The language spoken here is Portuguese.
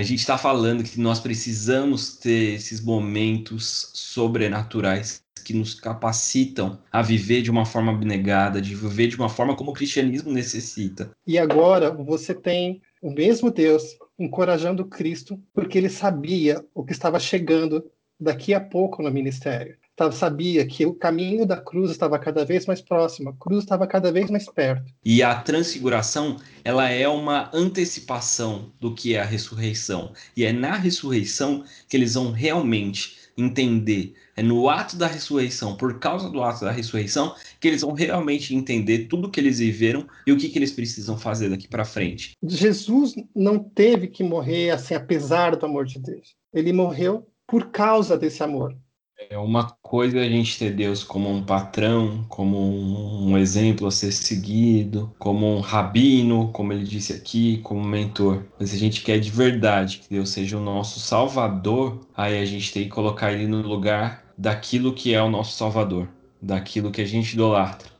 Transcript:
A gente está falando que nós precisamos ter esses momentos sobrenaturais que nos capacitam a viver de uma forma abnegada, de viver de uma forma como o cristianismo necessita. E agora você tem o mesmo Deus encorajando Cristo, porque ele sabia o que estava chegando daqui a pouco no ministério. Sabia que o caminho da cruz estava cada vez mais próximo, a cruz estava cada vez mais perto. E a transfiguração, ela é uma antecipação do que é a ressurreição. E é na ressurreição que eles vão realmente entender. É no ato da ressurreição, por causa do ato da ressurreição, que eles vão realmente entender tudo o que eles viveram e o que eles precisam fazer daqui para frente. Jesus não teve que morrer assim, apesar do amor de Deus. Ele morreu por causa desse amor. É uma coisa a gente ter Deus como um patrão, como um exemplo a ser seguido, como um rabino, como ele disse aqui, como um mentor. Mas se a gente quer de verdade que Deus seja o nosso salvador, aí a gente tem que colocar ele no lugar daquilo que é o nosso salvador, daquilo que a gente idolatra.